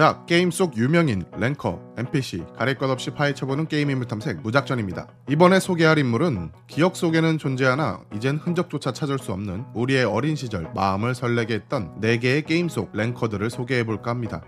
자, 게임 속 유명인, 랭커, NPC, 가릴 것 없이 파헤쳐보는 게임 인물 탐색 무작전입니다. 이번에 소개할 인물은 기억 속에는 존재하나 이젠 흔적조차 찾을 수 없는 우리의 어린 시절 마음을 설레게 했던 4개의 게임 속 랭커들을 소개해볼까 합니다.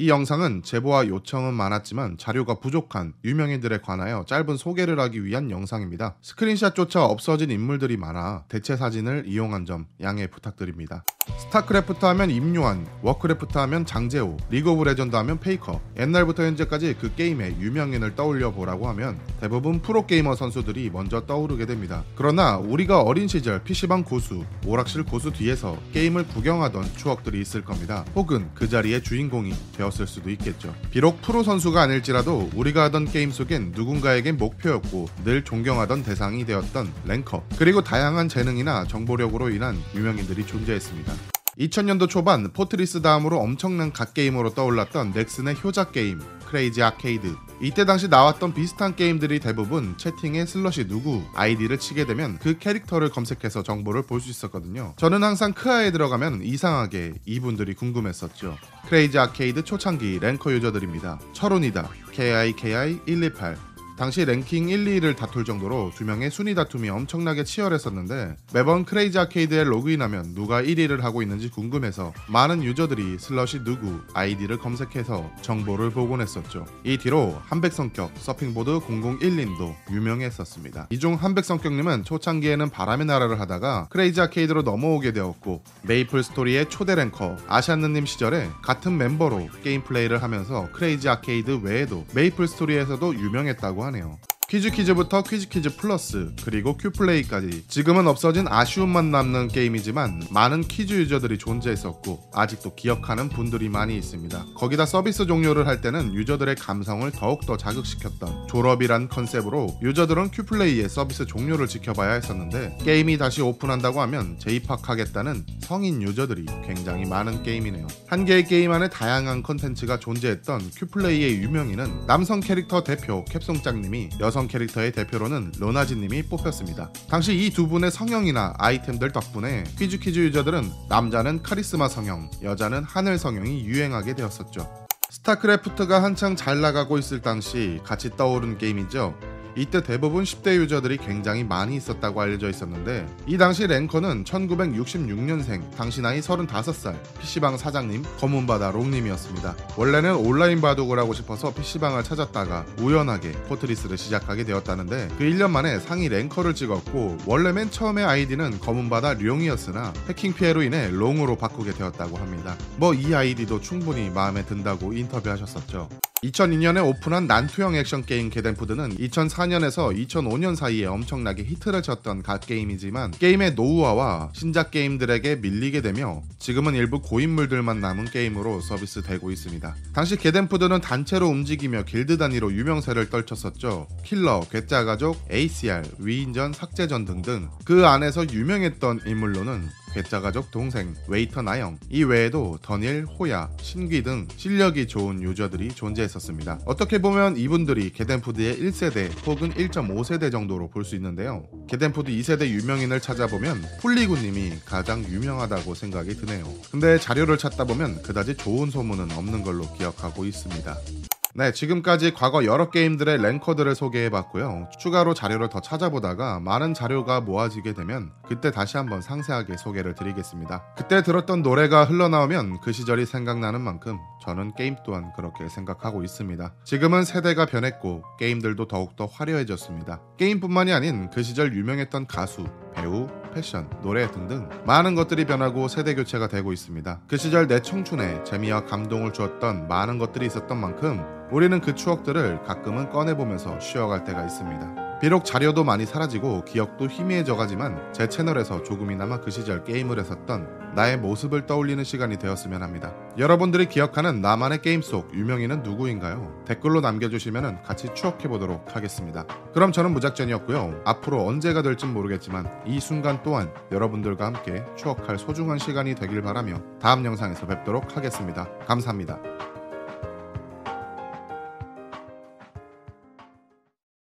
이 영상은 제보와 요청은 많았지만 자료가 부족한 유명인들에 관하여 짧은 소개를 하기 위한 영상입니다. 스크린샷조차 없어진 인물들이 많아 대체 사진을 이용한 점 양해 부탁드립니다. 스타크래프트 하면 임요한, 워크래프트 하면 장재호, 리그 오브 레전드 하면 페이커, 옛날부터 현재까지 그 게임의 유명인을 떠올려 보라고 하면 대부분 프로게이머 선수들이 먼저 떠오르게 됩니다. 그러나 우리가 어린 시절 PC방 고수, 오락실 고수 뒤에서 게임을 구경하던 추억들이 있을 겁니다. 혹은 그 자리의 주인공이 되었을 수도 있겠죠. 비록 프로 선수가 아닐지라도 우리가 하던 게임 속엔 누군가에겐 목표였고 늘 존경하던 대상이 되었던 랭커, 그리고 다양한 재능이나 정보력으로 인한 유명인들이 존재했습니다. 2000년도 초반 포트리스 다음으로 엄청난 갓게임으로 떠올랐던 넥슨의 효자 게임 크레이지 아케이드. 이때 당시 나왔던 비슷한 게임들이 대부분 채팅에 슬러시 누구 아이디를 치게 되면 그 캐릭터를 검색해서 정보를 볼 수 있었거든요. 저는 항상 크아에 들어가면 이상하게 이분들이 궁금했었죠. 크레이지 아케이드 초창기 랭커 유저들입니다. 철운이다, KIKI128. 당시 랭킹 1, 2위를 다툴 정도로 두 명의 순위 다툼이 엄청나게 치열했었는데, 매번 크레이지 아케이드에 로그인하면 누가 1위를 하고 있는지 궁금해서 많은 유저들이 슬러시 누구 아이디를 검색해서 정보를 보곤 했었죠. 이 뒤로 한백성격 서핑보드 001님도 유명했었습니다. 이중 한백성격님은 초창기에는 바람의 나라를 하다가 크레이지 아케이드로 넘어오게 되었고, 메이플 스토리의 초대 랭커 아샤느님 시절에 같은 멤버로 게임 플레이를 하면서 크레이지 아케이드 외에도 메이플 스토리에서도 유명했다고 하네요. 퀴즈퀴즈부터 퀴즈퀴즈 플러스, 그리고 큐플레이까지 지금은 없어진 아쉬움만 남는 게임이지만 많은 퀴즈 유저들이 존재했었고 아직도 기억하는 분들이 많이 있습니다. 거기다 서비스 종료를 할 때는 유저들의 감성을 더욱더 자극시켰던 졸업이란 컨셉으로 유저들은 큐플레이의 서비스 종료를 지켜봐야 했었는데, 게임이 다시 오픈한다고 하면 재입학하겠다는 성인 유저들이 굉장히 많은 게임이네요. 한 개의 게임 안에 다양한 컨텐츠가 존재했던 큐플레이의 유명인은 남성 캐릭터 대표 캡송짱님이 여성 캐릭터의 대표로는 로나지님이 뽑혔습니다. 당시 이 두 분의 성형이나 아이템들 덕분에 퀴즈퀴즈 유저들은 남자는 카리스마 성형, 여자는 하늘 성형이 유행하게 되었었죠. 스타크래프트가 한창 잘 나가고 있을 당시 같이 떠오른 게임이죠. 이때 대부분 10대 유저들이 굉장히 많이 있었다고 알려져 있었는데, 이 당시 랭커는 1966년생, 당시 나이 35살, PC방 사장님 검은바다 롱님이었습니다. 원래는 온라인 바둑을 하고 싶어서 PC방을 찾았다가 우연하게 포트리스를 시작하게 되었다는데, 그 1년 만에 상위 랭커를 찍었고, 원래 맨 처음에 아이디는 검은바다 룡이었으나 해킹 피해로 인해 롱으로 바꾸게 되었다고 합니다. 뭐 이 아이디도 충분히 마음에 든다고 인터뷰하셨었죠. 2002년에 오픈한 난투형 액션 게임 겟앰프드는 2004년에서 2005년 사이에 엄청나게 히트를 쳤던 갓게임이지만 게임의 노후화와 신작 게임들에게 밀리게 되며 지금은 일부 고인물들만 남은 게임으로 서비스되고 있습니다. 당시 겟앰프드는 단체로 움직이며 길드 단위로 유명세를 떨쳤었죠. 킬러, 괴짜가족, ACR, 위인전, 삭제전 등등. 그 안에서 유명했던 인물로는 괴짜가족 동생, 웨이터 나영, 이 외에도 던일, 호야, 신귀 등 실력이 좋은 유저들이 존재했었습니다. 어떻게 보면 이분들이 겟앰프드의 1세대 혹은 1.5세대 정도로 볼 수 있는데요. 겟앰프드 2세대 유명인을 찾아보면 폴리군님이 가장 유명하다고 생각이 드네요. 근데 자료를 찾다보면 그다지 좋은 소문은 없는 걸로 기억하고 있습니다. 네, 지금까지 과거 여러 게임들의 랭커들을 소개해봤고요. 추가로 자료를 더 찾아보다가 많은 자료가 모아지게 되면 그때 다시 한번 상세하게 소개를 드리겠습니다. 그때 들었던 노래가 흘러나오면 그 시절이 생각나는 만큼 저는 게임 또한 그렇게 생각하고 있습니다. 지금은 세대가 변했고 게임들도 더욱더 화려해졌습니다. 게임뿐만이 아닌 그 시절 유명했던 가수, 배우, 패션, 노래 등등 많은 것들이 변하고 세대 교체가 되고 있습니다. 그 시절 내 청춘에 재미와 감동을 주었던 많은 것들이 있었던 만큼 우리는 그 추억들을 가끔은 꺼내보면서 쉬어갈 때가 있습니다. 비록 자료도 많이 사라지고 기억도 희미해져 가지만 제 채널에서 조금이나마 그 시절 게임을 했었던 나의 모습을 떠올리는 시간이 되었으면 합니다. 여러분들이 기억하는 나만의 게임 속 유명인은 누구인가요? 댓글로 남겨주시면 같이 추억해보도록 하겠습니다. 그럼 저는 무작전이었고요. 앞으로 언제가 될진 모르겠지만 이 순간 또한 여러분들과 함께 추억할 소중한 시간이 되길 바라며 다음 영상에서 뵙도록 하겠습니다. 감사합니다.